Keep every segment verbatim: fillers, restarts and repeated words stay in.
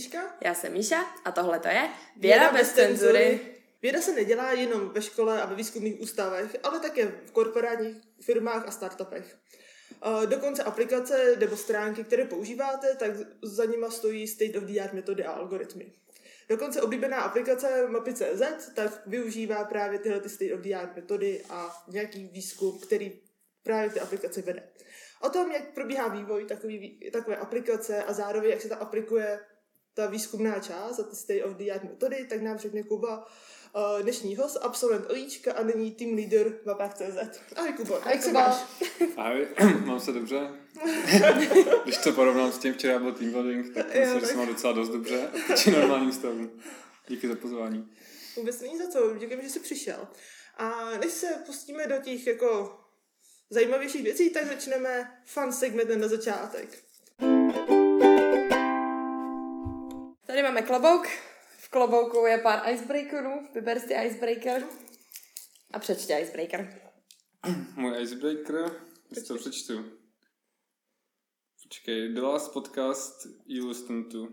Šiška. Já jsem Míša a tohle to je Věda bez cenzury. Věda se nedělá jenom ve škole a ve výzkumných ústavech, ale také v korporátních firmách a startupech. Dokonce aplikace nebo stránky, které používáte, tak za nima stojí state of the art metody a algoritmy. Dokonce oblíbená aplikace mapy tečka cé zet tak využívá právě tyhle state of the art metody a nějaký výzkum, který právě ty aplikace vede. O tom, jak probíhá vývoj takový, takové aplikace a zároveň, jak se ta aplikuje ta výzkumná část a ty state of the art metody, tak nám řekne Kuba, dnešní host, absolvent Ojíčka a nyní team leader mapách tečka cé zet. Ahoj Kubo, ahoj, jak se máš? Ahoj, mám se dobře. Když to porovnám s tím, včera byl team building, tak myslím, že jsem mám docela dost dobře. Či normálním stavu. Díky za pozvání. Vůbec není za co, děkuji, že jsi přišel. A než se pustíme do těch jako zajímavějších věcí, tak začneme fun segmentem na začátek. Tady máme klobouk. V klobouku je pár icebreakerů. Vyber si icebreaker a přečti icebreaker. Můj icebreaker? Když to přečtu. Počkej, the last podcast you listen to.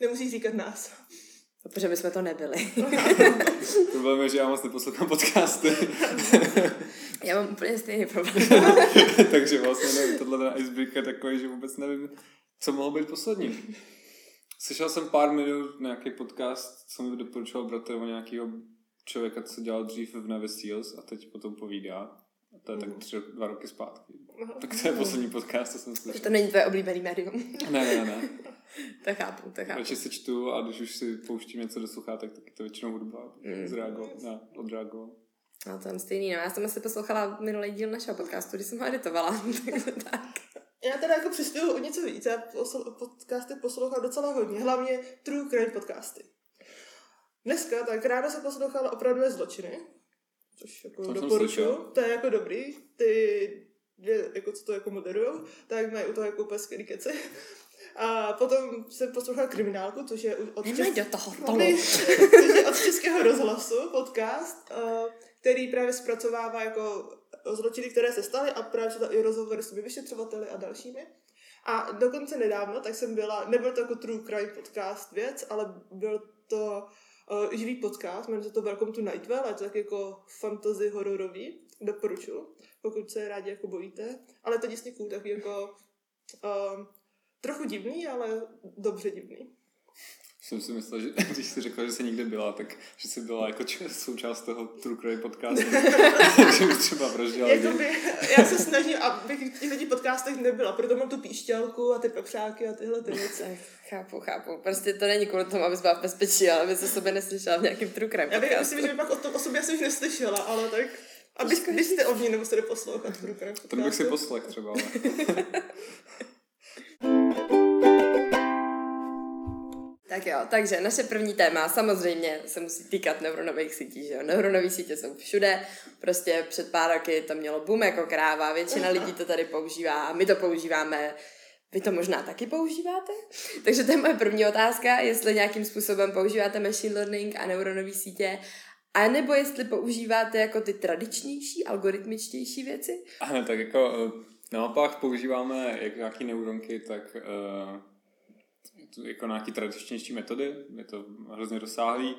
Nemusíš říkat nás. Protože my jsme to nebyli. Problém je, že já moc neposlouchám podcasty. Já mám úplně stejný problém. Takže vlastně nevím, tohle icebreaker takový, že vůbec nevím, co mohlo být poslední. Slyšel jsem pár minut nějaký podcast, co mi doporučoval bratr o nějakého člověka, co dělal dřív v Navy Seals a teď potom povídá. A to je tak tři, dva roky zpátky. Tak to je poslední podcast, co jsem slyšel. To není tvoje oblíbený médium. Ne, ne, ne. To chápu, to chápu. Radši si čtu a když už si pouštím něco do sluchátek, tak je to většinou hudba. Mm. Zreagoval, ne, odreagoval. No to je stejný, no. Já jsem asi poslouchala minulý díl našeho podcastu, když jsem ho editovala. Tak. Já teda jako přispělu o něco víc, já podcasty poslouchám docela hodně, hlavně true crime podcasty. Dneska tak ráno se poslouchala Opravdové zločiny, což jako to doporučuju, to je jako dobrý, ty dvě, jako co to jako moderujou, tak mají u toho jako pes který keci. A potom jsem poslouchala Kriminálku, což je od, Česk... toho, což je od Českého rozhlasu podcast, který právě zpracovává jako zločiny, které se staly a právě i rozhovory s vyšetřovateli a dalšími. A dokonce nedávno, tak jsem byla, nebyl to jako true crime podcast věc, ale byl to uh, živý podcast, jmenuje se to Welcome to Nightwell, je to tak jako fantasy hororový, doporučuji, pokud se rádi jako bojíte. Ale to děsně cool, tak jako uh, trochu divný, ale dobře divný. Jsem si myslel, že když jsi řekla, že jsi někde byla, tak že jsi byla jako č- součást toho true crime podcastu, že bych třeba vražděla lidi. Já se snažím, abych v těch lidí podcastech nebyla, proto mám tu píšťalku a ty papřáky a tyhle ty věci. Chápu, chápu. Prostě to není kvůli tomu, abys byla v bezpečí, ale abys o sobě neslyšela v nějakém true crime podcastu. Já bych, myslím, že bych pak o, tom, o sobě asi už neslyšela, ale tak... Abyste byste o mě nemuseli poslouchat true crime podcastu. Ten bych si poslech třeba, ale... Tak jo, takže naše první téma samozřejmě se musí týkat neuronových sítí, že jo? Neuronové sítě jsou všude, prostě před pár roky to mělo boom jako kráva, většina lidí to tady používá a my to používáme, vy to možná taky používáte? Takže to je moje první otázka, jestli nějakým způsobem používáte machine learning a neuronové sítě, a nebo jestli používáte jako ty tradičnější, algoritmičtější věci? Ano, tak jako na mapách používáme jak nějaký neuronky, tak... Uh... jako nějaký tradičnější metody, je to hrozně rozsáhlý.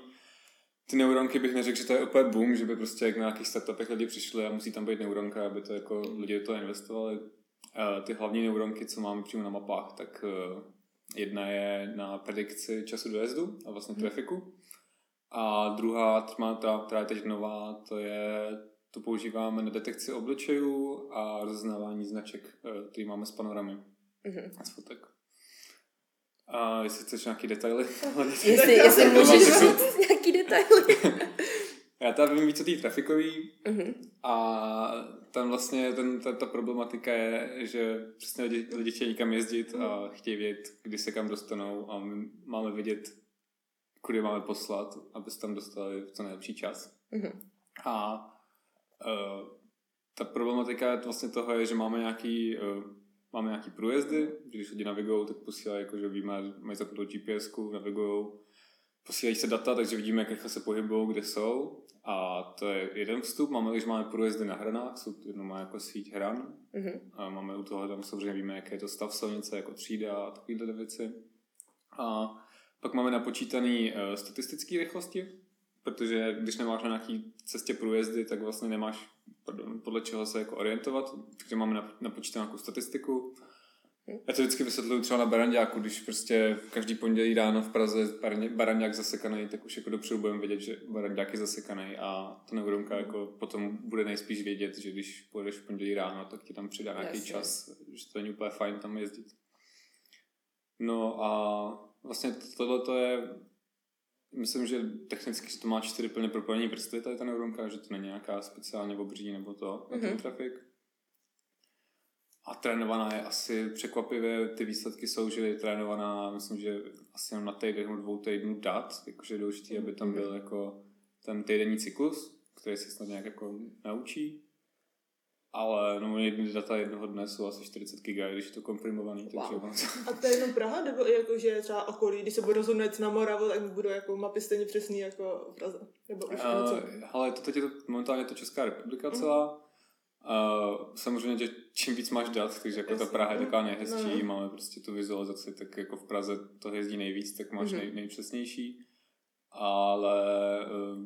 Ty neuronky bych neřekl, že to je opět boom, že by prostě jak na nějakých startupech lidi přišli a musí tam být neuronka, aby to jako lidi do toho investovali. Ty hlavní neuronky, co máme přímo na mapách, tak jedna je na predikci času dojezdu a vlastně trafiku. A druhá, která je teď nová, to je, tu používáme na detekci obličejů a rozeznávání značek, který máme s panoramy a z fotek. A jestli chceš nějaký detaily? Jestli, jestli můžeš říct nějaký detaily. Já tady vím víc o té trafikový uh-huh. a tam vlastně ten, ta, ta problematika je, že přesně lidi, lidi chtějí někam jezdit uh-huh. a chtějí vědět, kdy se kam dostanou a my máme vědět, kudy máme poslat, aby se tam dostali v co nejlepší čas. Uh-huh. A uh, ta problematika vlastně toho je, že máme nějaký... Uh, Máme nějaký průjezdy, když lidi navigují, tak posílají, jakože víme, mají zapnutou G P S ku, navigují, posílají se data, takže vidíme, jak rychle se pohybují, kde jsou. A to je jeden vstup. Máme, když máme průjezdy na hranách, jsou jedno má jako síť hran. Mm-hmm. A máme u toho, tam samozřejmě víme, jaký je to stav silnice, jako třída a takovýhle věci. A pak máme napočítané statistické rychlosti, protože když nemáš na nějaký cestě průjezdy, tak vlastně nemáš podle čeho se jako orientovat, takže máme napočítanou nějakou statistiku. Já to vždycky vysvětluju třeba na Baranďáku, když prostě každý pondělí ráno v Praze Baranďák zasekaný, tak už jako dopředu budeme vědět, že Baranďák je zasekaný a ta neuronka jako potom bude nejspíš vědět, že když pojedeš v pondělí ráno, tak ti tam přidá nějaký Jasně. čas, že to není úplně fajn tam jezdit. No a vlastně tohleto je, myslím, že technicky to má čtyři plně propojený prsty, tady ta neuronka, že to není nějaká speciálně obří nebo to, mm-hmm. ten trafik. A trénovaná je asi překvapivě, ty výsledky jsou, že je trénovaná, myslím, že asi na týden nebo dvou týdnů dat, jakože je důležitý, aby tam byl jako ten týdenní cyklus, který se snad nějak jako naučí. Ale no, jedny data jednoho dne jsou asi čtyřicet giga, když je to komprimovaný. Wow. Takže... A to je jenom Praha, nebo i jako, že třeba okolí, když se budu rozhodnout na Moravu, tak budou jako mapy stejně přesný jako Praze, nebo už uh, něco? Ale to teď je to, momentálně to Česká republika celá. Mm. Uh, samozřejmě, že čím víc máš dat, takže jako ta Praha je taková nejhezčí, no. Máme prostě tu vizualizaci, tak jako v Praze to jezdí nejvíc, tak máš mm-hmm. nej, nejpřesnější, ale uh,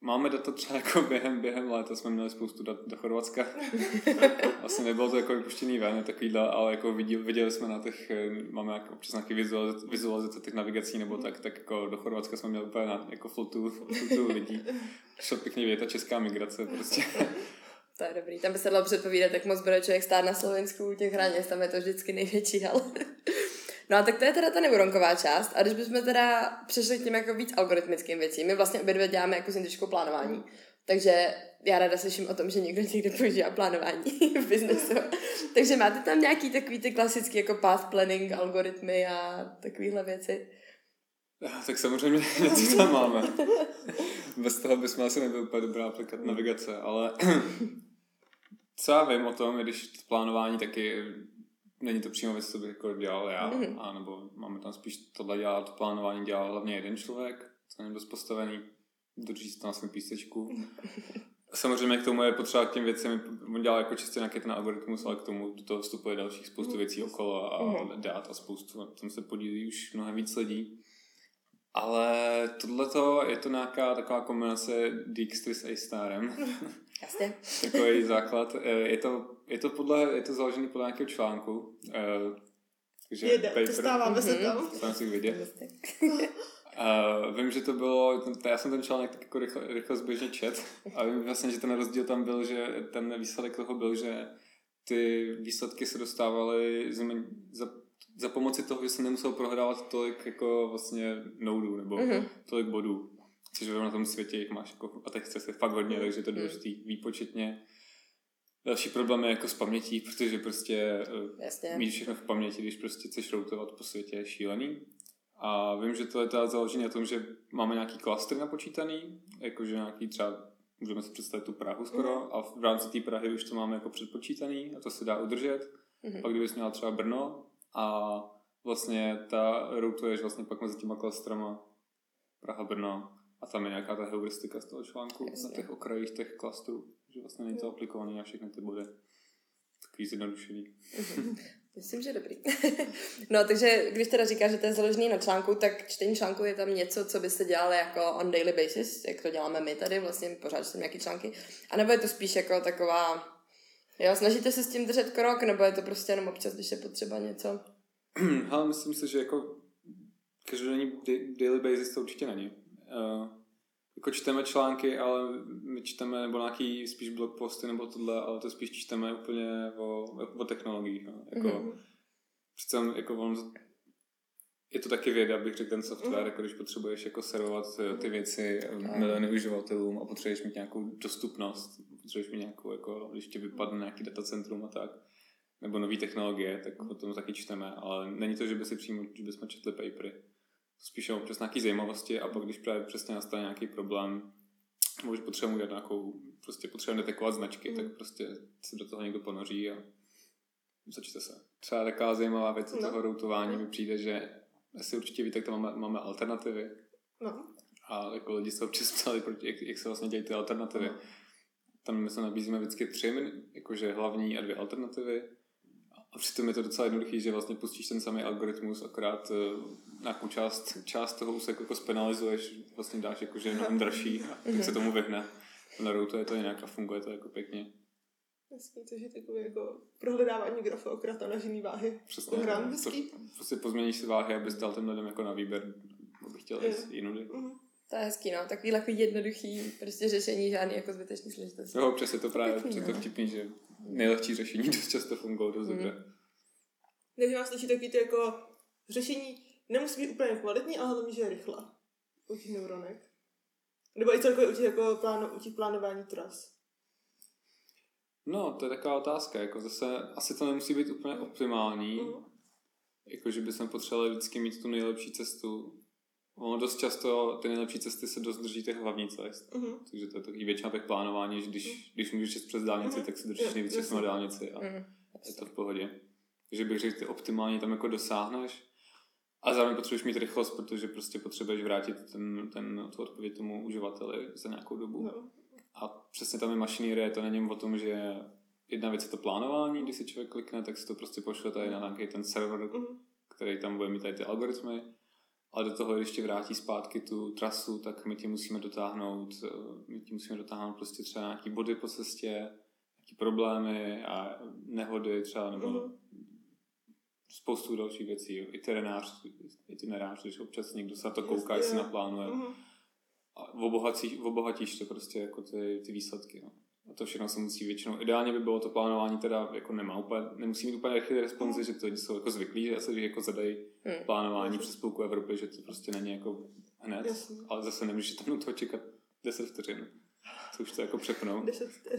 máme data třeba jako během, během léta jsme měli spoustu dat do Chorvatska, vlastně nebylo to jako vypuštěný ven, takovýhle, ale jako viděli, viděli jsme na těch, máme jako občas nějaké vizualizace, vizualizace těch navigací nebo tak, tak jako do Chorvatska jsme měli úplně na, jako flotu, flotu lidí, šlo pěkně věta česká migrace prostě. To je dobrý, tam by se dalo předpovídat, jak moc bude člověk stát na Slovensku u těch hranic, tam je to vždycky největší hal. No a tak to je teda ta neuronková část a když bychom teda přešli k těm jako víc algoritmickým věcím, my vlastně obě dvě děláme jako syntetickou plánování, takže já ráda slyším o tom, že někdo někde používá plánování v biznesu, takže máte tam nějaký takový ty klasický jako path planning, algoritmy a takovýhle věci? Tak samozřejmě něco tam máme, bez toho bychom asi nebyl úplně dobrá aplikace navigace, ale... Co já vím o tom, když plánování taky není to přímo věc, co bych jako dělal já, mm-hmm. a nebo máme tam spíš tohle dělat, to plánování dělal hlavně jeden člověk, to není dost postavený, drží se to na svém písečku. Samozřejmě k tomu je potřeba k těm věcem, on dělal jako čistě nějaký ten algoritmus, ale k tomu do toho vstupuje dalších spoustu věcí okolo a mm-hmm. dát a spoustu, tam se podílí už mnohem víc lidí. Ale tohleto je to nějaká taková kombinace Dijkstry s A-Starem. Jasně. Takový základ. Je to, je to, podle, je to založený podle nějakého článku. Takže Jede, paper. Dostáváme se tam. Dostáváme si vidět. Uh, vím, že to bylo, já jsem ten článek tak jako rychle, rychle zběžně čet a vím vlastně, že ten rozdíl tam byl, že ten výsledek toho byl, že ty výsledky se dostávaly za za pomoci toho, že jsem nemusel prohrávat tolik jako vlastně nodů nebo mm-hmm. tolik bodů, což na tom světě jich máš jako, a těch chce se fakt hodně, takže je to důležitý výpočetně. Další problém je jako s pamětí, protože prostě Jasně. mít všechno v paměti, když prostě chceš routovat po světě, je šílený. A vím, že to je teda založené na tom, že máme nějaký klastry napočítaný, jakože nějaký třeba, můžeme si představit tu Prahu skoro, mm-hmm. a v rámci té Prahy už to máme jako předpočítaný a to se dá udržet. Mm-hmm. Pak kdybys měla třeba Brno, a vlastně ta routuješ vlastně pak mezi těma klastrama Praha, Brno a tam je nějaká ta heuristika z toho článku Jasně. na těch okrajích těch klastrů, že vlastně není to aplikovaný na všechny ty body. Takový zjednodušený. Myslím, že dobrý. No takže když teda říkáš, že to je založený na článku, tak čtení článku je tam něco, co by se dělalo jako on daily basis, jak to děláme my tady, vlastně pořád čteme nějaký články, anebo je to spíš jako taková... Jo, snažíte se s tím držet krok, nebo je to prostě jenom občas, když je potřeba něco? Ale myslím si, že jako každodenní daily basis to určitě není. Uh, jako čteme články, ale my čteme nebo nějaký spíš blog posty nebo tohle, ale to spíš čteme úplně o, o technologiích. No. Jako, mm-hmm. přece jako on, je to taky věda, bych řekl, ten software, mm-hmm. jako když potřebuješ jako servovat ty věci mm-hmm. miliony uživatelům a potřebuješ mít nějakou dostupnost. Potřebuješ mi nějakou, jako, když ti vypadne nějaký datacentrum a tak, nebo nové technologie, tak o tom taky čteme, ale není to, že by si přímo, že bychom četli papery. Spíš občas nějaké zajímavosti a pak, když právě přesně nastane nějaký problém, nebo když potřebujeme udělat nějakou, prostě potřebujeme detekovat značky, mm. tak prostě se do toho někdo ponoří a začte se. Třeba taková zajímavá věc no. toho routování mi přijde, že asi určitě víte, jak tam máme, máme alternativy. No. A jako lidi se občas ptali, jak, jak se vlastně dělají ty alternativy. No. Tam my se nabízíme vždycky tři, jakože hlavní a dvě alternativy. A přitom je to docela jednoduchý, že vlastně pustíš ten samý algoritmus, akorát nějakou část, část toho úseku jako zpenalizuješ, vlastně dáš jakože mnohem dražší a tak se tomu vyhne. Na routu je to jinak a funguje to jako pěkně. Hezky, což je takové jako prohledávání grafu akorát a nažený váhy. Přesně, to, prostě pozměníš si váhy, abys dal těm lidem jako na výběr, abych chtěl jít jinudy. Mm-hmm. To je hezký, no. Takový takový jednoduchý prostě řešení, žádný jako zbytečný složitosti. Jo, občas je to právě pěkný, to vtipný, že nejlehčí řešení dost často fungují dost dobře. Mm-hmm. Takže vás slyší takový ty jako řešení, nemusí být úplně kvalitní, ale hlavně, že je rychlá u těch neuronek. Nebo i celkově u těch, jako plánu, u těch plánování tras. No, to je taková otázka, jako zase asi to nemusí být úplně optimální, mm-hmm. jakože bychom potřebovali vždycky mít tu nejlepší cestu. Ono dost často ty nejlepší cesty se dost drží těch hlavní cest, mm-hmm. takže to je takový většina těch plánování, že když, mm-hmm. když můžeš přes dálnici, mm-hmm. tak se držíš nejvíc čas na dálnici a mm-hmm. je to v pohodě. Takže bych řekl, ty optimálně tam jako dosáhneš a zároveň potřebuješ mít rychlost, protože prostě potřebuješ vrátit ten, ten, tu odpověď tomu uživateli za nějakou dobu. No. A přesně tam je mašinérie, to není o tom, že jedna věc je to plánování, když si člověk klikne, tak se to prostě pošle tady na nějaký ten server, mm-hmm. který tam bude mít tady ty algoritmy. Ale do toho, když ti vrátí zpátky tu trasu, tak my ti musíme dotáhnout, my ti musíme dotáhnout prostě třeba nějaký body po cestě, nějaký problémy a nehody třeba, nebo mm-hmm. spoustu dalších věcí. I terenář, itinerář, když občas někdo se na to kouká, jestli naplánuje. Mm-hmm. A obohatíš, obohatíš to prostě jako ty, ty výsledky. No. A to všechno se musí většinou. Ideálně by bylo to plánování, teda jako nemá úplně, nemusí mít úplně rychlé responzy, že to jsou jako zvyklí, že asi jako zadají hmm. plánování přes půlku Evropy, že to prostě není jako hned, jasně. Ale zase nemůžeš tam toho čekat deset vteřin. To už to jako přepnou.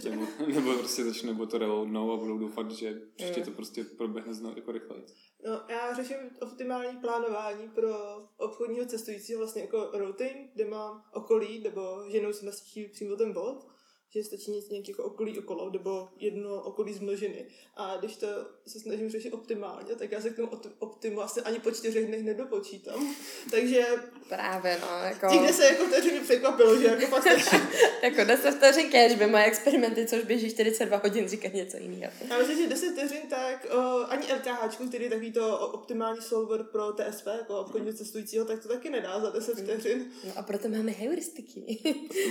Nebo, nebo prostě začne nebo to reloadnou a budou doufat, že příště to prostě proběhne znovu jako rychleji. No, já řeším optimální plánování pro obchodního cestujícího vlastně jako routing, kde mám okolí, nebo ženou si nastačí přímo ten bod. Že stačí něco nějaké jako okolí okolo, nebo jedno okolí zmnožiny. A když to se snažím řešit optimálně, tak já se k tomu optimu asi ani po čtyřech dnech nedopočítám. Takže... Právě, no, jako... Nikde se jako vteřiny překvapilo, že jako pak stačí. Jako deset vteřin cash by moje experimenty, což běží čtyřicet dva hodin, říkat něco jiného. Já myslím, že deset vteřin, tak o, ani LKHčku, který je takový to optimální solver pro T S P, jako obchodního cestujícího, tak to taky nedá za deset vteřin. No a proto máme heuristiky.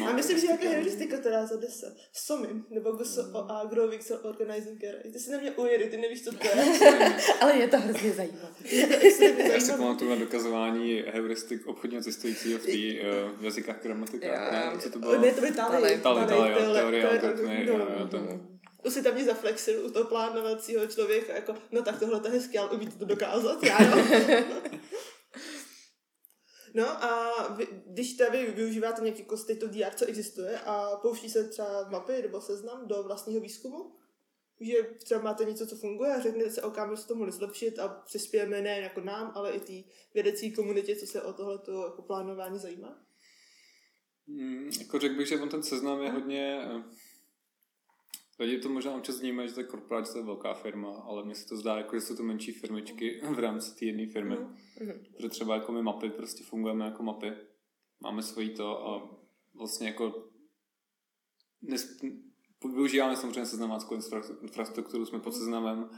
A myslím, že jaká heuristika to dá za deset. Somin, nebo G S O A, Grow Pixel Organizing Array. Ty si na mě ujedy, ty nevíš, co to je. Ale je to hrozně zajímavé. Já si pamatuju na dokazování heuristik obchodního cestujícího v té uh, jazykách gramatika. Ne, co to bylo? Ne, to byly Tali. Tali, Tali, teorie, algoritmy. Už si tam mě zaflexil u toho plánovacího člověka, jako, no tak tohle je hezky, ale umíte to dokázat, já jo. No a vy, když tady využíváte nějaký jako state of the art, co existuje a pouští se třeba mapy nebo seznam do vlastního výzkumu, že třeba máte něco, co funguje a řeknete se, okamžitě se to mohli zlepšit a přispějeme ne jako nám, ale i té vědecí komunitě, co se o tohleto jako plánování zajímá? Mm, jako řekl bych, že on ten seznam je hodně... Lidi to možná občas vnímají, že to je korporace, to je velká firma, ale mně se to zdá, jako, že jsou to menší firmičky v rámci té jedné firmy. Protože třeba jako my mapy, prostě fungujeme jako mapy. Máme svojí to a vlastně jako nes... využíváme samozřejmě seznamáckou infrastrukturu, jsme pod seznamem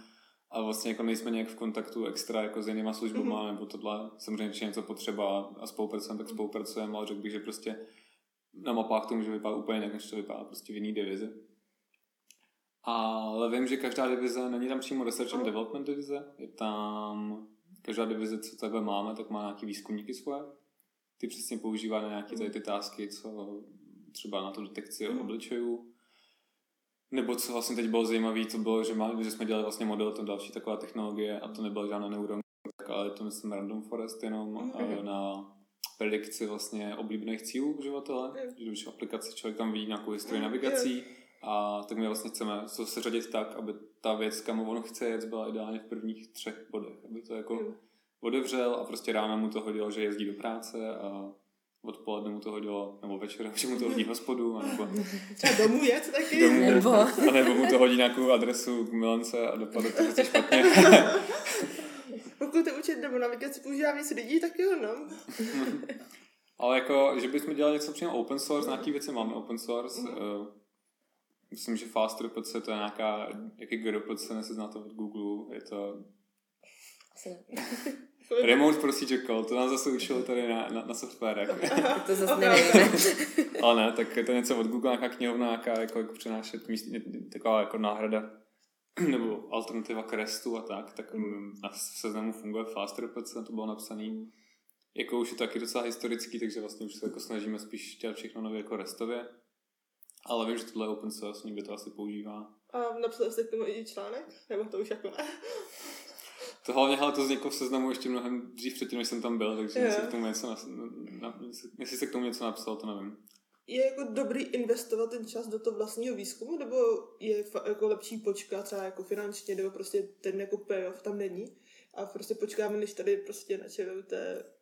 a vlastně jako nejsme nějak v kontaktu extra jako s jinýma službama nebo tohle. Samozřejmě, když je něco potřeba a spolupracujeme, tak spolupracujeme, ale řekl bych, že prostě na mapách to může vypadat úplně jinak, než to vypadá prostě v jiný divizi. Ale vím, že každá divize, není tam přímo research and development divize, je tam každá divize, co takhle máme, tak má nějaký výzkumníky svoje. Ty přesně používá na nějaké tady ty tásky, co třeba na tu detekci obličejů. Nebo co vlastně teď bylo zajímavé, to bylo, že, má, že jsme dělali vlastně model, to další taková technologie a to nebyla žádná neuronka, ale to myslím random forest jenom mm-hmm. na predikci vlastně oblíbených cílů uživatele. Když mm-hmm. v aplikaci člověk tam vidí nějakou historii navigací, a tak my vlastně chceme to seřadit tak, aby ta věc, kam on chce jet, byla ideálně v prvních třech bodech. Aby to jako mm. odevřel a prostě ráno mu to hodilo, že jezdí do práce a odpoledne mu to hodilo, nebo večer, že mu to hodí hospodu. A nebo třeba domů jet taky. Domů, nebo... A nebo mu to hodí nějakou adresu k Milance a dopadne to prostě špatně. Pokud to učit nebo navigaci používá víc lidí, tak jo, no. Ale jako, že bychom dělali něco přímo open source, nějaký věci máme open source, mm. uh, Myslím, že FastRPC to je nějaká, jaký gé dé pé cé, nesezná to od Google, je to... Asi Remote Procedure Call, to nás zase učilo tady na, na, na softwarech. To zase nevíme. Ale ne, tak je to něco od Google, nějaká knihovna, nějaká jako, jako přenášet místní, taková jako náhrada nebo alternativa k RESTu a tak, tak mm. na seznamu funguje FastRPC, to bylo napsané. Jako už je to taky docela historický, takže vlastně už se jako snažíme spíš dělat všechno nově jako restově. Ale vím, že tohle open source, někdo to asi používá. A napsal jste k tomu i článek? Nebo to už jako ne? To hlavně, ale to vzniklo v seznamu ještě mnohem dřív předtím, než jsem tam byl, takže yeah. jestli, k tomu něco nas, na, jestli se k tomu něco napsal, to nevím. Je jako dobrý investovat ten čas do toho vlastního výzkumu, nebo je fa- jako lepší počkat třeba jako finančně, nebo prostě ten jako payoff tam není? A prostě počkáme, než tady prostě na ČVUT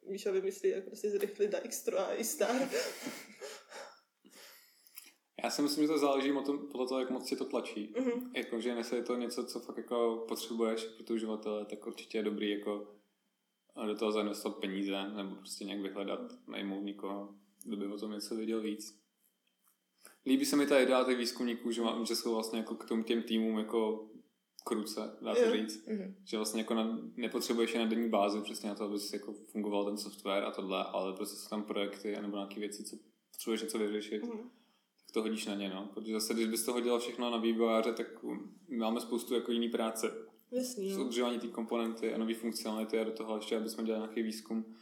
Míša vymyslí, jak prostě zrychlit Dijkstru a iStar. Já si myslím, že to záleží o tom, podle toho, jak moc tě to tlačí. Mm-hmm. Jako, že jestli je to něco, co fakt jako potřebuješ pro ty uživatele, tak určitě je dobrý jako do toho zainvestovat peníze, nebo prostě nějak vyhledat, najmout někoho, kdo by o tom něco věděl víc. Líbí se mi ta idea těch výzkumníků, že, má, že jsou vlastně jako k tomu těm týmům jako kruce, dá se říct. Mm-hmm. Že vlastně jako na, nepotřebuješ je na denní bázi přesně na to, aby si jako fungoval ten software a tohle, ale prostě jsou tam projekty nebo nějaké věci, co potřebuješ něco vyřešit. Mm-hmm. To hodíš na ně, no. Protože zase, když bys toho dělal všechno na vývojáře, tak máme spoustu jako jiný práce. Jasně. Udržování té komponenty a nový funkcionality a do toho ještě, abychom dělali nějaký výzkum.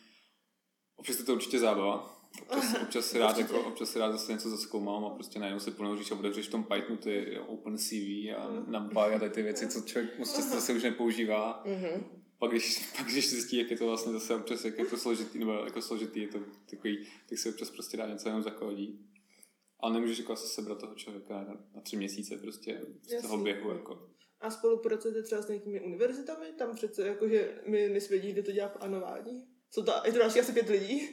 Občas je to určitě zábava. Občas, občas, si, rád, jako, občas si rád zase něco zazkoumám a prostě najednou se ponoříš a budeš v tom Pythonu ty OpenCV a mm. NumPy a tady ty věci, co člověk moc často zase už nepoužívá. Mm-hmm. Pak když, pak když zjistí, jak je to vlastně zase občas, jak je to složitý, nebo jako složitý, je to takový, tak se občas prostě dá něco jenom zakodí. Ale nemůžeš jako asi sebrat toho člověka na, na tři měsíce prostě z Jasný. Toho běhu. Jako. A spolupracujete třeba s nějakými univerzitami? Tam přece jakože my nesvědí, kde to dělá plánování. Jsou to, je to další asi pět lidí.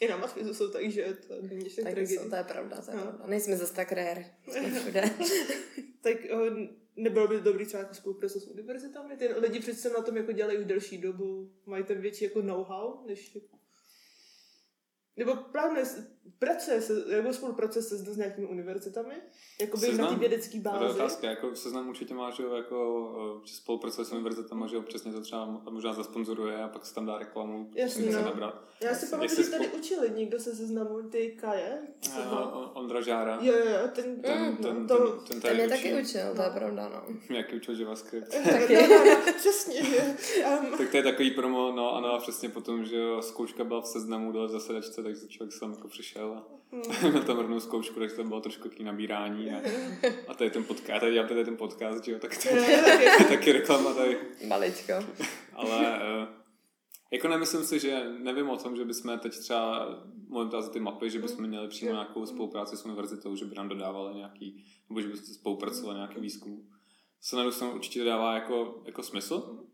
I na matfizu jsou tak, že to není ještě tragedy. To je pravda, to je no. pravda. Nejsme zase tak rare. Tak nebylo by dobrý třeba jako spolupracovat s univerzitami? Ty lidi přece na tom jako dělají už delší dobu. Mají tam větší jako know-how, než... Nebo právě pracuje se, nebo spolupracuje se s nějakými univerzitami, jakoby seznam, na té vědecké bázi. Otázka, jako seznam určitě má, že, jako, že spolupracuje s univerzitama, že občas něco třeba možná zasponzoruje a pak se tam dá reklamu. Jasně, no. Nabrat. Já si pamatuju, že spol... tady učili někdo se seznamu, ty Kaje. Ondra Žára. Jo, jo, ten, ten, ten, to, ten, ten, ten mě taky učil, to je pravda, no. Jaký učil JavaScript. Taky. Přesně, tak to je takový promo, no ano, a přesně potom, že zkouška byla v seznamu, dole zase dačce. Takže člověk jsem jako přišel a mm. na tam rovnou zkoušku, takže to bylo trošku taky nabírání a, a tady ten podcast, tady dělám tady ten podcast, že jo, tak to je taky reklama tady. Maličko. Ale jako nemyslím si, že nevím o tom, že bychom teď třeba, mluvím teda za ty mapy, že bychom měli přímo nějakou spolupráci s univerzitou, že by nám dodávali nějaký, nebo že bychom spolupracovali nějaký výzkum. Se na dostanu určitě dává jako, jako smysl.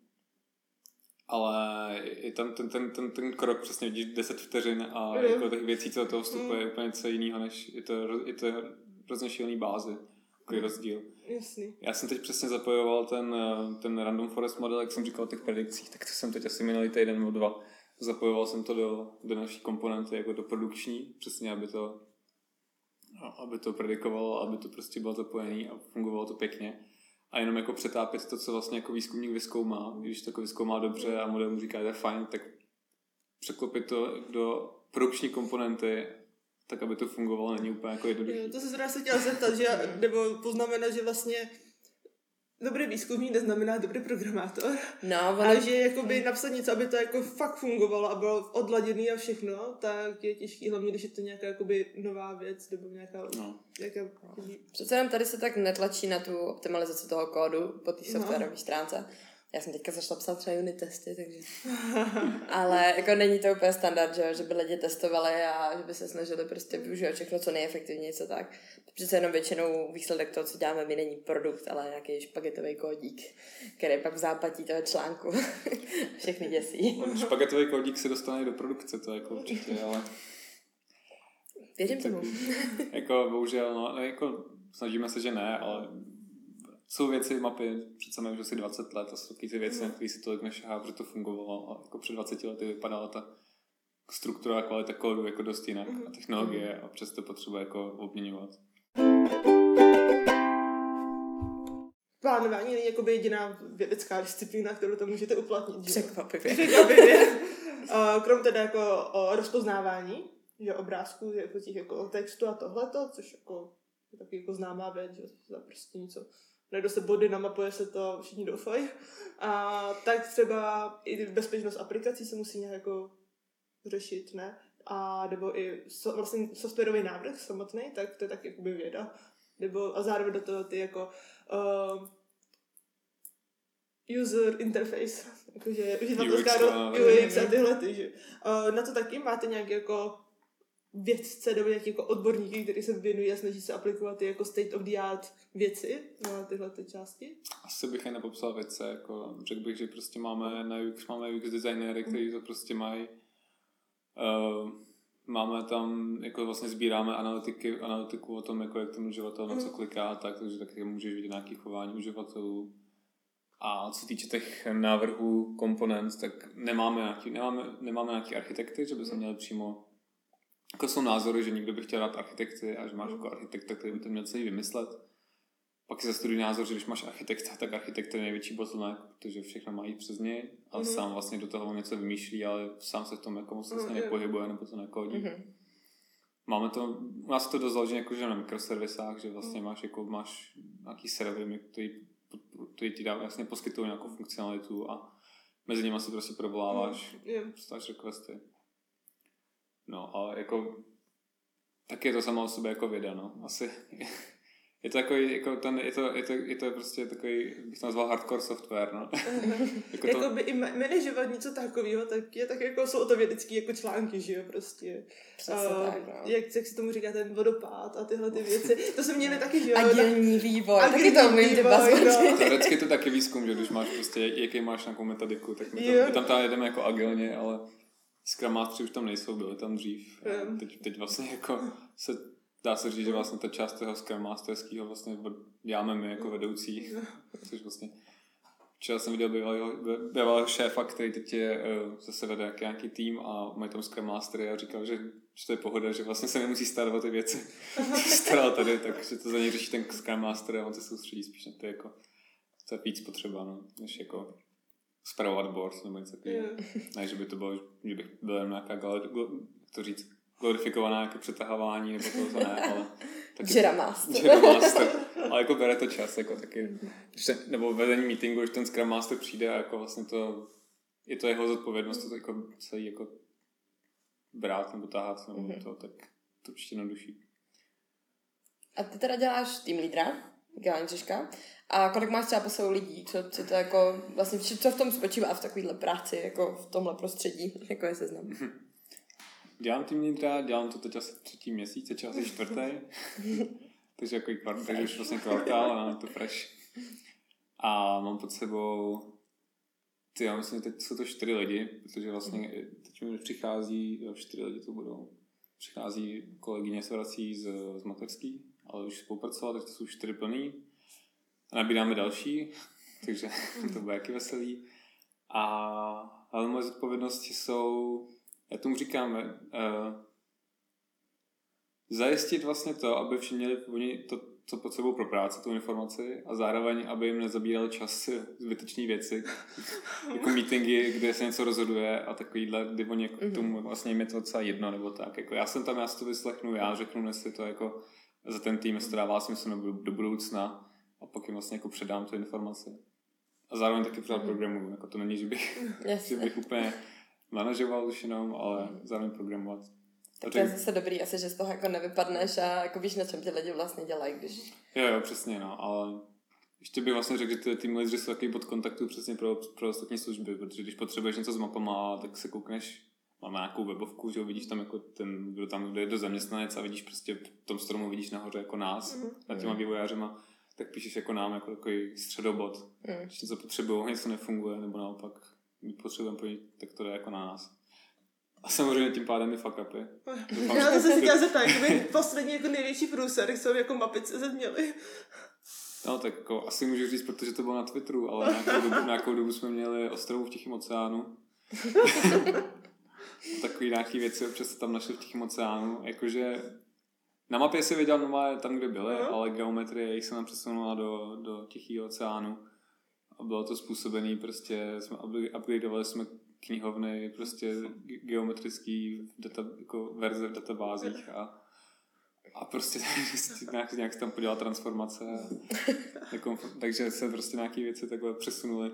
Ale je tam ten, ten, ten, ten krok, přesně vidíš deset vteřin a mm. jako těch věcí, co do toho vstupuje, je mm. úplně něco jiného, než je to, je to hrozně šílený bázi, takový mm. rozdíl. Jasný. Já jsem teď přesně zapojoval ten, ten random forest model, jak jsem říkal o těch predikcích, tak to jsem teď asi minulý týden nebo dva. Zapojoval jsem to do, do naší komponenty, jako do produkční, přesně, aby to, aby to predikovalo, aby to prostě bylo zapojené a fungovalo to pěkně. A jenom jako přetápět to, co vlastně jako výzkumník vyzkoumá. Když to jako vyzkoumá dobře a model mu říká, že je fajn, tak překlopit to do produkční komponenty, tak aby to fungovalo, není úplně jako jednoduché. To se zrovna se chtěla zeptat, že já, nebo poznamenat, že vlastně dobrý výzkumník neznamená dobrý programátor, no, ale že jakoby napsat něco, aby to jako fakt fungovalo a bylo odladěný a všechno, tak je těžký, hlavně když je to nějaká jakoby nová věc, nebo nějaká... No. nějaká... No. Přece jenom tady se tak netlačí na tu optimalizaci toho kódu po té softwarové no. stránce. Já jsem teďka začala psát třeba unit testy, takže... ale jako není to úplně standard, že, že by lidi testovali a že by se snažili prostě využívat všechno, co nejefektivněji, co tak. Přece jenom většinou výsledek toho, co děláme, my není produkt, ale nějaký špagetový kódík, který pak v zápatí toho článku všechny děsí. Špagetový kódík se dostane do produkce, to jako určitě, ale... Věřím tomu. Jako bohužel, no, jako snažíme se, že ne, ale... Jsou věci, mapy, přece mám už asi dvacet let a jsou taky ty věci, na které si tolik nešahá, protože to fungovalo a jako před dvaceti lety vypadala ta struktura a kvalita kódu jako dost jinak a technologie a přesto potřebuje jako obměňovat. Plánování je jakoby jediná vědecká disciplína, kterou to můžete uplatnit. Překvapivě. Překvapivě. Krom teda jako rozpoznávání, že obrázků, jako těch jako textu a tohleto, což jako je taky jako známá věc, že za prostě něco najde se body, namapuje se to, všichni doufají. A tak třeba i bezpečnost aplikací se musí nějak jako řešit, ne? A nebo i so, vlastně softwarový návrh samotný, tak to je taky jakoby věda. Nebo a zároveň do toho ty jako uh, user interface, jakože U X a tyhle ty, že uh, na to taky máte nějak jako vědce nebo nějaký jako odborníky, kteří se věnují a snaží se aplikovat ty jako state of the art věci na tyhle ty části? Asi bych je nepopsal vědce, jako řekl bych, že prostě máme na U X, máme U X designéry, kteří to prostě mají. Uh, máme tam, jako vlastně sbíráme analytiky, analytiku o tom, jako jak ten uživatel na co kliká a tak, takže taky můžeš vidět nějaké chování uživatelů. A co se týče těch návrhů komponent, tak nemáme nějaký, nemáme, nemáme nějaký architekty, že by se měli přímo jako jsou názory, že někdo by chtěl dát architekty a že máš jako architekta, který by to měl celý vymyslet. Pak si zastuduj názor, že když máš architekta, tak architekt je největší bottleneck, protože všechno mají přes něj a mm-hmm. sám vlastně do toho něco vymýšlí, ale sám se v tom jako moc vlastně mm-hmm. nepohybuje nebo to nekodí. Mm-hmm. Máme to, u nás to dost založené jako, že na mikroservisách, že vlastně mm-hmm. máš, jako, máš nějaký servery, který ti dá, vlastně poskytují nějakou funkcionalitu a mezi nimi si prostě provoláváš, mm-hmm. stáš requesty. No, ale jako tak je to samo o sobě jako věda, no. Asi je to takový, jako ten, je to, je to, je to prostě takový, bych to nazval hardcore software, no. jako to... Jakoby i manažovat něco takového, tak je tak jako jsou to vědecký jako články, že jo, prostě. Přesně uh, tak, no. Jak, jak se tomu říká ten vodopád a tyhle ty věci, to se měli taky, že jo. A dělní vývoj, a taky to umím dva zvodit. Teoreticky je to taky výzkum, že když máš prostě, jaký máš nějakou metodiku, tak my, to, my tam tady jedeme jako agilně, ale... Scrum Mastery už tam nejsou, byli tam dřív. Yeah. Teď, teď vlastně jako se dá se říct, že vlastně ta část toho Scrum Masterského vlastně děláme my jako vedoucí. Což vlastně včera jsem viděl bývalého, bývalého šéfa, který teď je, zase vede nějaký tým a mají tam Scrum Mastery a říkal, že, že to je pohoda, že vlastně se nemusí starat o ty věci, co se staral tady, takže to za něj řeší ten Scrum Master a on se soustředí spíš na to jako to je víc potřeba, no, než jako spravovat board nebo něco takového. Yeah. Ne, že by to bylo, že bych byla nějaká galo, to říct, glorifikovaná jako přetahování nebo toho to ne, ale taky... Jedi Master. Jedi Master. Ale jako bere to čas, jako taky, se, nebo vedení meetingu, když ten Scrum Master přijde a jako vlastně to, je to jeho zodpovědnost, to jako celý jako brát nebo táhat nebo mm-hmm. to, tak to určitě naduší. A ty teda děláš tým lídra? Generální Češka. A kolik máš třeba po sebou lidí? Co, co to jako, vlastně, co v tom spočívá v takovéhle práci, jako v tomhle prostředí, jako je Seznam? Dělám tým lídra, dělám to teď asi třetí měsíc, teď asi čtvrtý. takže jako i kvart, takže už vlastně kvartál, ale to fresh. A mám pod sebou, ty já myslím, teď jsou to čtyři lidi, protože vlastně teď mi přichází, jo, čtyři lidi to budou, přichází kolegyně se vrací z, z mateřský, ale už spolupracoval, takže to jsou čtyři plný. A nabíráme další, takže to bude jaký veselý. A ale moje zodpovědnosti jsou, já tomu říkám, uh, zajistit vlastně to, aby všichni měli oni to, co potřebují pro práci, tu informaci, a zároveň, aby jim nezabírali čas zbytečné věci, jako meetingy, kde se něco rozhoduje a takovýhle, kdy oni jako mm-hmm. tomu vlastně jim je to docela jedno, nebo tak. Jako já jsem tam, já si to vyslechnu, já řeknu, jestli to jako za ten tým, jestli to dává smysl nebo do budoucna a pak jim vlastně jako předám tu informaci. A zároveň taky pořád programuju, jako to není, že bych, yes. že bych úplně manažoval už jenom, ale zároveň programovat. Tak to je zase dobrý asi, že z toho jako nevypadneš a jako víš, na čem ti lidi vlastně dělají, když... Jo, jo, přesně, no, ale ještě bych vlastně řekl, že ty tým lidři jsou takový pod kontaktů přesně pro, pro ostatní služby, protože když potřebuješ něco s mapama, tak se koukneš, máme nějakou webovku, že jo, vidíš tam jako ten, kdo tam jde do zaměstnanec a vidíš prostě v tom stromu, vidíš nahoře jako nás, mm. nad těma vývojářima, tak píšeš jako nám jako takový středobod. Mm. Když něco potřebujeme, něco nefunguje, nebo naopak potřebujeme plnit, tak to jde jako na nás. A samozřejmě tím pádem i fuck-upy. Já to se chtěla zeptat, kdyby poslední jako největší průser, jsou jako mapice zeměli. No tak jako asi můžu říct, protože to bylo na Twitteru, ale nějakou dobu, nějakou dobu jsme měli ostrov v Tichém oceánu. Takový nějaký věci občas se tam našli v Tichém oceánu, jakože Na mapě si věděl normálně tam, kde byly, uh-huh. ale geometrie, jich se nám přesunula do, do Tichého oceánu. A bylo to způsobený, prostě jsme upgradeovali jsme knihovny, prostě geometrický data, jako verze v databázích a, a prostě nějak, nějak tam podělala transformace. Nekonf- takže se prostě nějaké věci takhle přesunuly.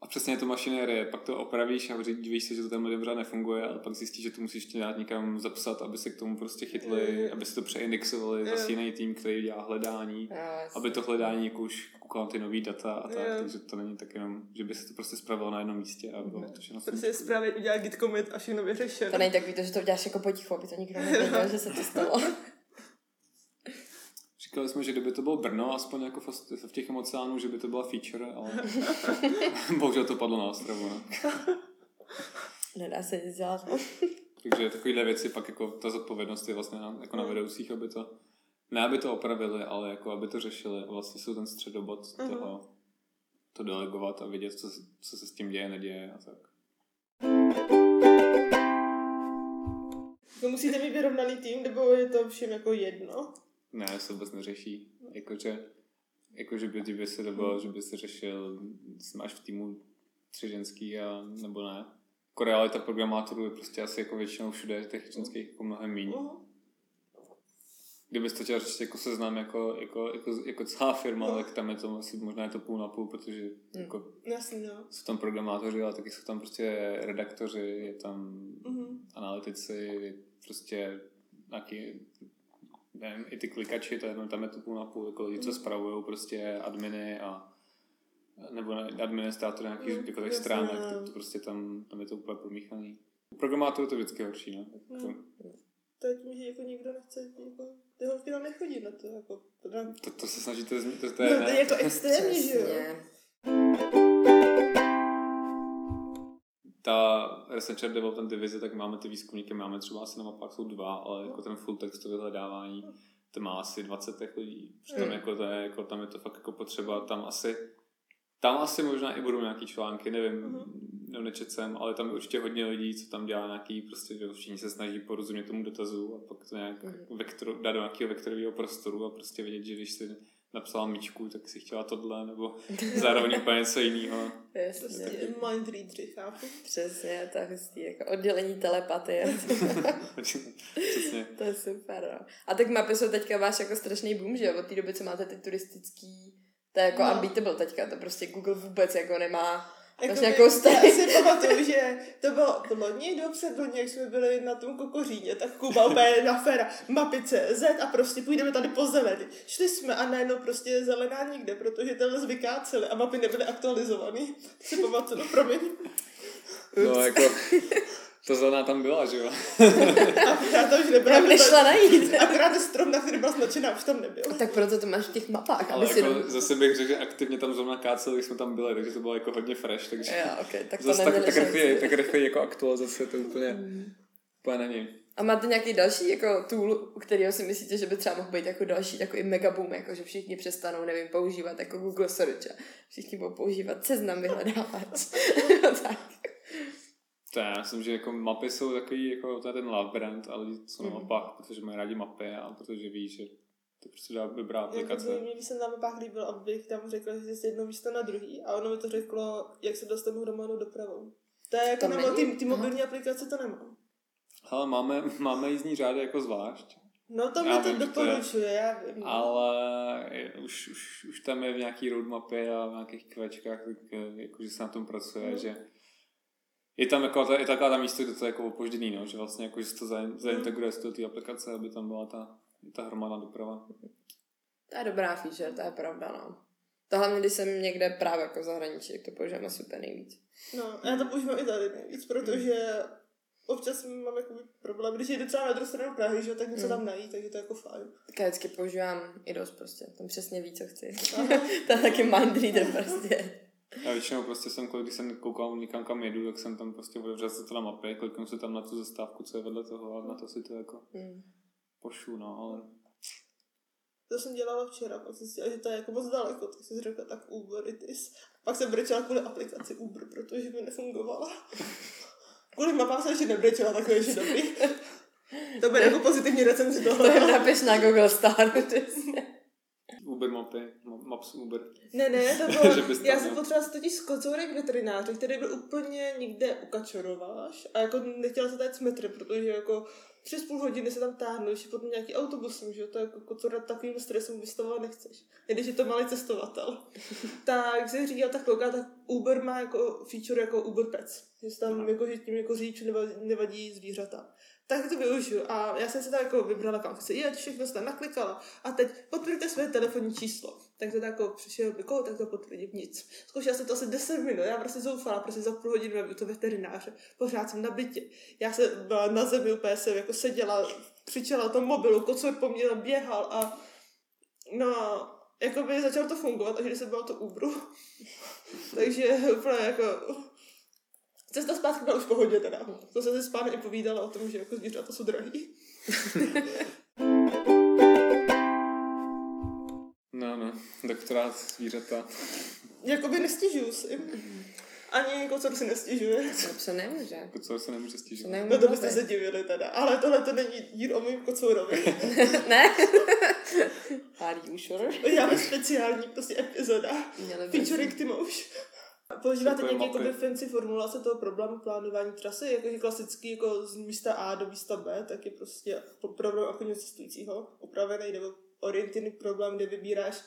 A přesně je to mašinérie, pak to opravíš a divíš se, že to tam dobře nefunguje, ale pak zjistíš, že to musíš nějak někam zapsat, aby se k tomu prostě chytli, aby se to přeindexovali, zase jiný tým, který dělá hledání, aby to hledání jako už koukalo ty nový data a tak, takže to není tak jenom, že by se to prostě spravilo na jednom místě a bylo to všechno. Prostě zprávě udělat git commit a všechno vyřešeno. To není tak víte, že to děláš jako potichu, aby to nikdo nevěděl, že se to stalo. Říkali jsme, že kdyby to bylo Brno, aspoň jako v těch oceánů, že by to byla feature, ale bohužel to padlo na Ostravu. Ne? Nedá se nic dělat. Takže takovýhle věci, pak jako ta zodpovědnost je vlastně na, jako na vedoucích, aby to, ne aby to opravili, ale jako aby to řešili. Vlastně jsou ten středobod uh-huh. toho, to delegovat a vidět, co, co se s tím děje, neděje a tak. To musíte mít vyrovnaný tým, nebo je to všem jako jedno? Ne, se vůbec neřeší. Jakože, jakože by, by se dobilo, že by se řešil, máš v týmu tři ženský a nebo ne. Jako realita programátorů je prostě asi jako většinou všude těch ženských jako mnohem míň. Kdyby to chtěl řešit jako seznam jako, jako, jako, jako celá firma, no. Tak tam je to asi možná je to půl na půl, protože mm. jako, no. Jsou tam programátoři, ale taky jsou tam prostě redaktoři, je tam mm. analytici, prostě nějaký... Nevím, i ty klikači, tam je to půl na půl, jako lidi, co spravujou prostě adminy a nebo administrátory nějakých mm, jako stránek, tak to prostě tam, tam je to úplně promíchaný. U programátorů je to vždycky horší, ne? Tak to... Teď mi jako nikdo nechce, jako, ty holky tam nechodí na to, jako... Teda... To, to se snažíte změnit, to, to je... No, to je jako extrémně, že jo? Ta researcher development divize, tak máme ty výzkumníky, máme třeba asi na mapách jsou dva, ale jako ten full text to vyhledávání, to má asi dvacet těch lidí. Přitom mm. jako to je, jako tam je to fakt jako potřeba, tam asi, tam asi možná i budou nějaký články, nevím, mm-hmm. nečet jsem, ale tam je určitě hodně lidí, co tam dělá nějaký, prostě všichni se snaží porozumět tomu dotazu a pak to nějak mm-hmm. vektor, dá do nějakého vektorového prostoru a prostě vědět, že když si napsala Míčku, tak si chtěla tohle, nebo zároveň úplně něco jiného. Přesně, mind readery, chápu. Přesně, tak hustý, jako oddělení telepatie. Přesně. To je super, no. A tak mapy jsou teďka váš jako strašný boom, že jo? Od té doby, co máte ty turistický, to je jako no. Unbeatable teďka, to prostě Google vůbec jako nemá... Jako mě, já si pamatuju, že to bylo loni, do předloni, jak jsme byli na tom Kokoříně, tak Kuba úplně na féra, mapy tečka cé zet a prostě půjdeme tady po zeleny. Šli jsme a najednou prostě zelená nikde, protože tenhle vykáceli a mapy nebyly aktualizovaný. Si pamatuju, no promiň. No jako, to zelená tam byla, že jo? Akorát to už nebyla. Já nešla najít. Akorát to strom, na který byla značená, už tam nebyl. Tak proto to máš v těch mapách. Ale jako jdu... zase bych řekl, že aktivně tam zrovna kácel, když jsme tam byli, takže to bylo jako hodně fresh. Takže jo, okay, tak to neměli tak, tak rychle jako aktualizace, to úplně, mm. úplně není. A máte nějaký další jako tool, u kterého si myslíte, že by třeba mohl být jako další takový megaboom, jako že všichni přestanou, nevím, používat jako Google Search a všichni budou používat seznam vyhledávač. To já myslím, že jako mapy jsou takový, jako to je ten love brand, ale jsou na mapách, protože mají rádi mapy a protože ví, že to prostě dá dobrá aplikace. Jako mně jsem na mapách líbil, abych tam řekla, že jsi jedno místo na druhý a ono mi to řeklo, jak se dostanu hromadnou dopravou. To je jako na ty, ty mobilní aplikace to nemám. Hele, máme, máme jízdní řády jako zvlášť. No to mi to doporučuje, já vím. Ale už, už, už tam je v nějaký roadmapy a v nějakých kvěčkách, jako, že se na tom pracuje, no. Že je tam jako ta, je taková ta místo, kde to je jako opožděný, no? Že vlastně jako, že to zaintegruje z té aplikace, aby tam byla ta, ta hromadná doprava. To je dobrá feature, to je pravda, no. To hlavně, když jsem někde právě jako v zahraničí, tak to používám asi úplně nejvíc. No, já to používám i tady nejvíc, protože občas mám jako problém, když jdu třeba na druhou stranu Prahy, že, tak něco mm. tam najít, takže to je jako fajn. Tak já vždycky používám i dost prostě, tam přesně ví, co chci. To je taky mind reader prostě. Já většinou prostě jsem, když jsem koukal někam, kam jedu, tak jsem tam prostě odevřel se to na mapě, kolikám se tam na tu zastávku, co je vedle toho a na to si to jako mm. pošu, no, ale... To jsem dělala včera, pak jsem zjistila, že to je jako moc daleko, tak jsem řekla tak Uber it is. Pak jsem brečela kvůli aplikaci Uber, protože mi nefungovala. Kvůli mapám jsem ještě nebrečela, takové, že dobrý. To bude jako pozitivní recenzi toho. To napiš na Google Star. Uber mapy, maps Uber. Ne, ne, to bylo, já jsem potřebovala si totiž z kocourek veterináře, který byl úplně nikde u Kačorováš a jako nechtěla se tady s metry, protože jako tři z půl hodiny se tam táhnu, ještě potom nějaký autobusem, že jo, to jako kocoura takovým stresem vystavovat nechceš, když je to malý cestovatel. Tak se říkal ta chvilka, tak Uber má jako feature jako Uber Pets, že se tam jako, že tím jako řidič nevadí zvířata. Tak to využiju a já jsem se tam jako vybrala, kam chci jít, všechno jsem tam naklikala a teď potvrďte své telefonní číslo. Tak to tak jako přišel někoho, tak to potvrdím nic. Zkoušela jsem to asi deset minut, já prostě zoufala, prostě za půl hodiny byl to veterináře, pořád jsem na bytě. Já jsem byla na zemi, úplně jsem jako seděla, křičela o tom mobilu, kocor po mně běhal a no jako by začalo to fungovat, takže jsem byla to Uberu. Takže úplně jako... Cesta zpátky byla už v pohodě teda. To jsem si s pánem i povídala o tom, že jako zvířata jsou drahý. No, no, doktorát zvířata. Jakoby nestížuju si. Ani kocor si nestížuje. To se nemůže. Kocor se nemůže stížit. No to byste se divili teda. Ale tohle to není díl o mým kocorovi. Ne. Are you sure? Já bych speciální prostě epizoda. Featuring Timouš. Používáte nějaké fancy formulace toho problému plánování trasy, jako je klasický jako z místa A do místa B, tak je prostě problém jako cestujícího upravený nebo orientovaný problém, kde vybíráš,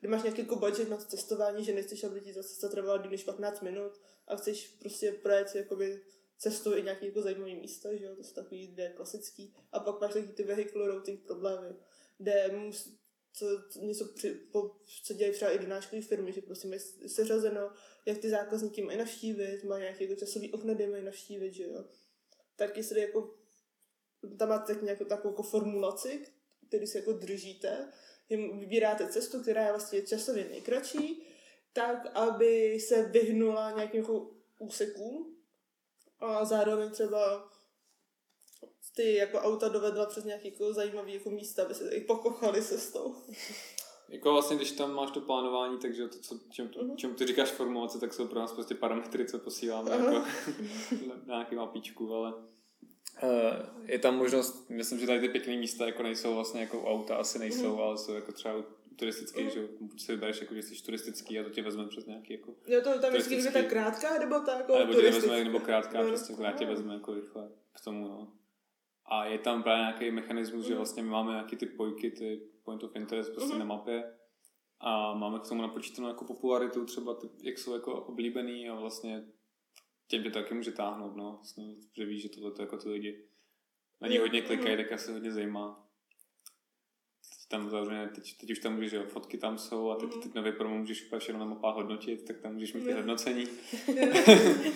kde máš nějaký jako budget na cestování, že nechceš, aby ti zase trvalo díl než patnáct minut a chceš prostě projet jakoby cestu i nějaké jako zajímavé místa, že jo, to jsou takový dvě klasický. A pak máš taky ty vehicle routing problémy, kde musí, co, něco při, po, co dělají třeba i donáškové firmy, že prostě mají seřazeno, jak ty zákazníky mají navštívit, mají nějaký jako časový okna, kde mají navštívit, že jo. Tak jestli jako, tam máte tak nějakou takovou jako formulaci, který si jako držíte, vybíráte cestu, která je vlastně časově nejkratší, tak aby se vyhnula nějakým jako úsekům a zároveň třeba ty jako auta dovedla přes nějaké jako zajímavé jako místa, aby se i pokochali se s tou. Jako vlastně, když tam máš to plánování, takže to, co, čem, uh-huh. čem ty říkáš formulace, tak jsou pro nás prostě parametry, co posíláme uh-huh. jako na nějaký mapíčku, ale uh, je tam možnost, myslím, že tady ty pěkné místa jako nejsou vlastně jako auta, asi nejsou, uh-huh. ale jsou jako třeba turistický, uh-huh. že buď se vybereš, jako, že jsi turistický a to tě vezme přes nějaký jako jo, to tam vždycky je ta krátká, nebo ta jako nebo tě vezme, nebo krátká, uh-huh. prostě která tě vezme jako rychle k tomu, no. A je tam právě nějaký mechanismus, mm. že vlastně my máme nějaké ty pojky, ty point of interest prostě mm. na mapě a máme k tomu napočítanou jako popularitu, třeba ty, jak jsou jako oblíbený a vlastně těm tě to taky může táhnout, no, vlastně, protože víš, že tohleto jako ty lidi na ní hodně klikají, mm. tak asi hodně zajímá. Tam zároveň, teď, teď už tam můžeš, jo, fotky tam jsou a teď, teď nově promo můžeš úplně všechno na mapách hodnotit, tak tam můžeš mít ty hodnocení.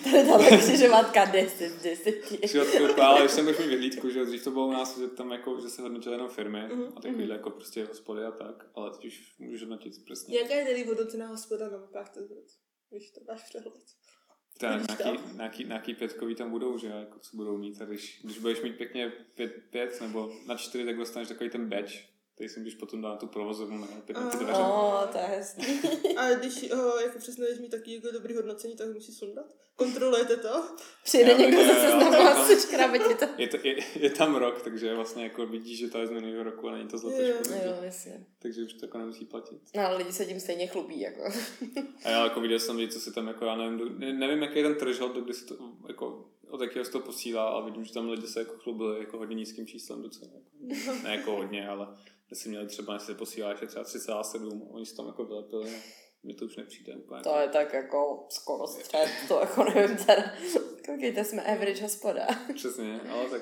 To je tohle křižovatka deset z deseti. Křižovatka, ale už jsem už mít vyhlídku, že dřív to bylo u nás, že tam jako, že se hodnotily jenom firmy a takovýhle jako prostě hospody a tak, ale teď už můžeš hodnotit přesně. Jaká je tedy hodnocená hospoda na mapách, to zvět? Víš, to máš přehled. Tak, nějaký, nějaký, nějaký pětkový tam budou, že jako co budou mít, a když, když budeš mít pěkně pět, pět nebo na čtyři, tak dostaneš takový ten badge. Tady si můžeš potom dát tu provozovnu na pět na ty dveře. No, to je hezký. A když ho jako přesneš mít taky jako dobrý hodnocení, tak ho musíš sundat? Kontrolujete to? Přijde já, někdo zase z nás, což krábe ti to. Je, to je, je tam rok, takže vlastně jako vidíš, že to je z minulého roku a není to zlaté školy. Jo, jasně. Takže už to jako nemusí platit. No, ale lidi se tím stejně chlubí, jako. A já jako viděl jsem lidi, co si tam jako, já nevím, nevím jaký ten tržel, do kdy se to jako... od jakého se to posílá, ale vidím, že tam lidi se jako chlubili jako hodně nízkým číslem docela. Ne jako hodně, ale když si měli třeba, jestli se posílá ještě třeba třicet sedm, oni se tam jako vylepili, mi to už nepřijde. Úplně. To je tak jako skoro střed, to jako nevím teda. Koukejte, jsme average hospoda. Přesně, ale tak.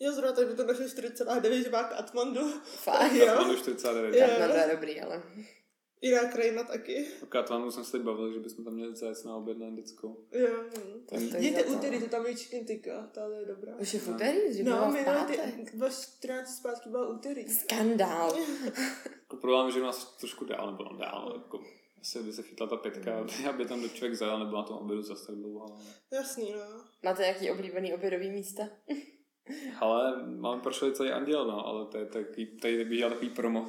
Jo, zrovna tak by to našli čtyři celá devět, že má Katmandu. Fakt, jo. Katmandu čtyři celá devět. Katmandu je dobrý, ale... Jiná krajina taky. O Katlandu jsem se teď bavil, že bychom tam měli zajet na oběd na indickou. Jo, jo. Jděte úterý, to tam je chicken tikka, ta je dobrá. Už je v úterý? Že no, minulý týden, čtrnáct zpátky byla úterý. Skandál. Jako problém, že u nás trošku dál, nebo tam dál, jako asi by se chytla ta pětka, mm. aby tam do člověk zajel, nebo na tom obědu zase tak dlouho. Jasný, no. Máte nějaký oblíbený obědový místa? Ale mám prošli celý anděl, no, ale to je takový, tady bych dělal takový promo.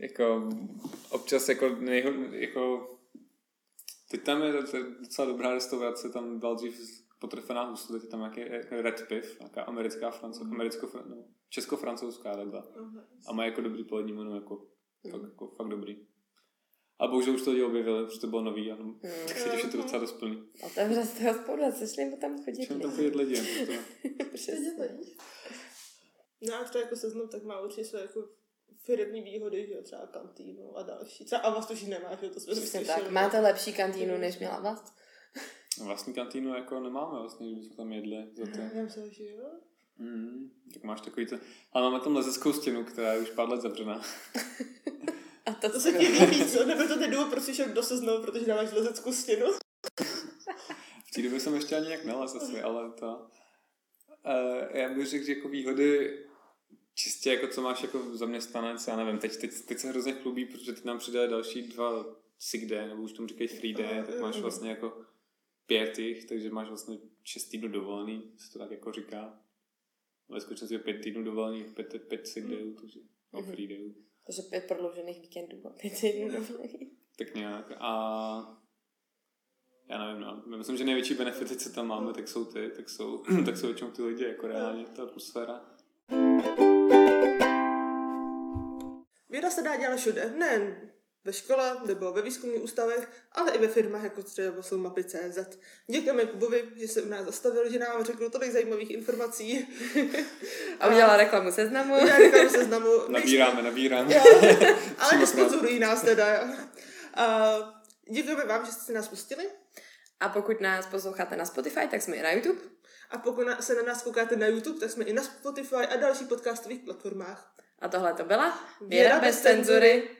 Jako občas jako nejho, jako teď tam je docela dobrá restaurace, tam byla dřív potrefená hustota, je tam nějaký red piv, nějaká americká, franco, mm. americko, no, česko-francouzská takhle. Mm. A má jako dobrý polední menu, jako, mm. fakt, jako fakt dobrý. A bohužel už to lidi objevili, protože to bylo nový, ano, mm. tak se těším, to je docela rozplný. Otevře z toho hospoda, sešli mu tam chodit. Sešli mu tam chodit lidi. No a to jako seznam, tak má určitě své jako firemní výhody, že jo, třeba kantýnu a další. Třeba Avast už nemá, že to jsme slyšeli. Tak, máte lepší kantýnu, než měla Avast? Vlastní kantýnu jako nemáme vlastně, že bychom tam jedli za to. Já myslím, že jo. Mm, tak máš takový to. Ale máme tam lezeckou stěnu, která je už pár let zavřená. A to, to se ti líbí, co? Nebo to ten důvod, proč jsi do seznamu, protože dáváš lezeckou stěnu? V té době jsem ještě ani nějak nelez asi, ale to... Uh, já bych řekl, že jako výhody čistě, jako co máš jako zaměstnanec, já nevím, teď, teď, teď se hrozně chlubí, protože teď nám přidají další dva sick day, nebo už tomu říkají free day, tak máš vlastně jako pět jich, takže máš vlastně šest týdnů dovolený, se to tak jako říká. Ve skutečnosti je pět týdnů dovolených, pět, pět sick dayů, takže no free dayů. Takže pět prodloužených víkendů a pět týdnů dovolených. Tak nějak a... Já nevím, no. Myslím, že největší benefity, co tam máme, tak jsou ty, tak jsou, tak jsou většinou ty lidi, jako reálně ta atmosféra. Věda se dá dělat všude, nejen ve škole nebo ve výzkumných ústavech, ale i ve firmách, jako třeba jsou mapy tečka cé zet. Děkujeme Kubovi, že se u nás zastavil, že nám řekl tolik zajímavých informací. A udělala reklamu Seznamu. Udělala reklamu Seznamu. Nabíráme, nabíráme. Jo, ale nesponzorují nás teda. A děkujeme vám, že jste nás pustili. A pokud nás posloucháte na Spotify, tak jsme i na YouTube. A pokud se na nás koukáte na YouTube, tak jsme i na Spotify a dalších podcastových platformách. A tohle to byla Věda bez cenzury.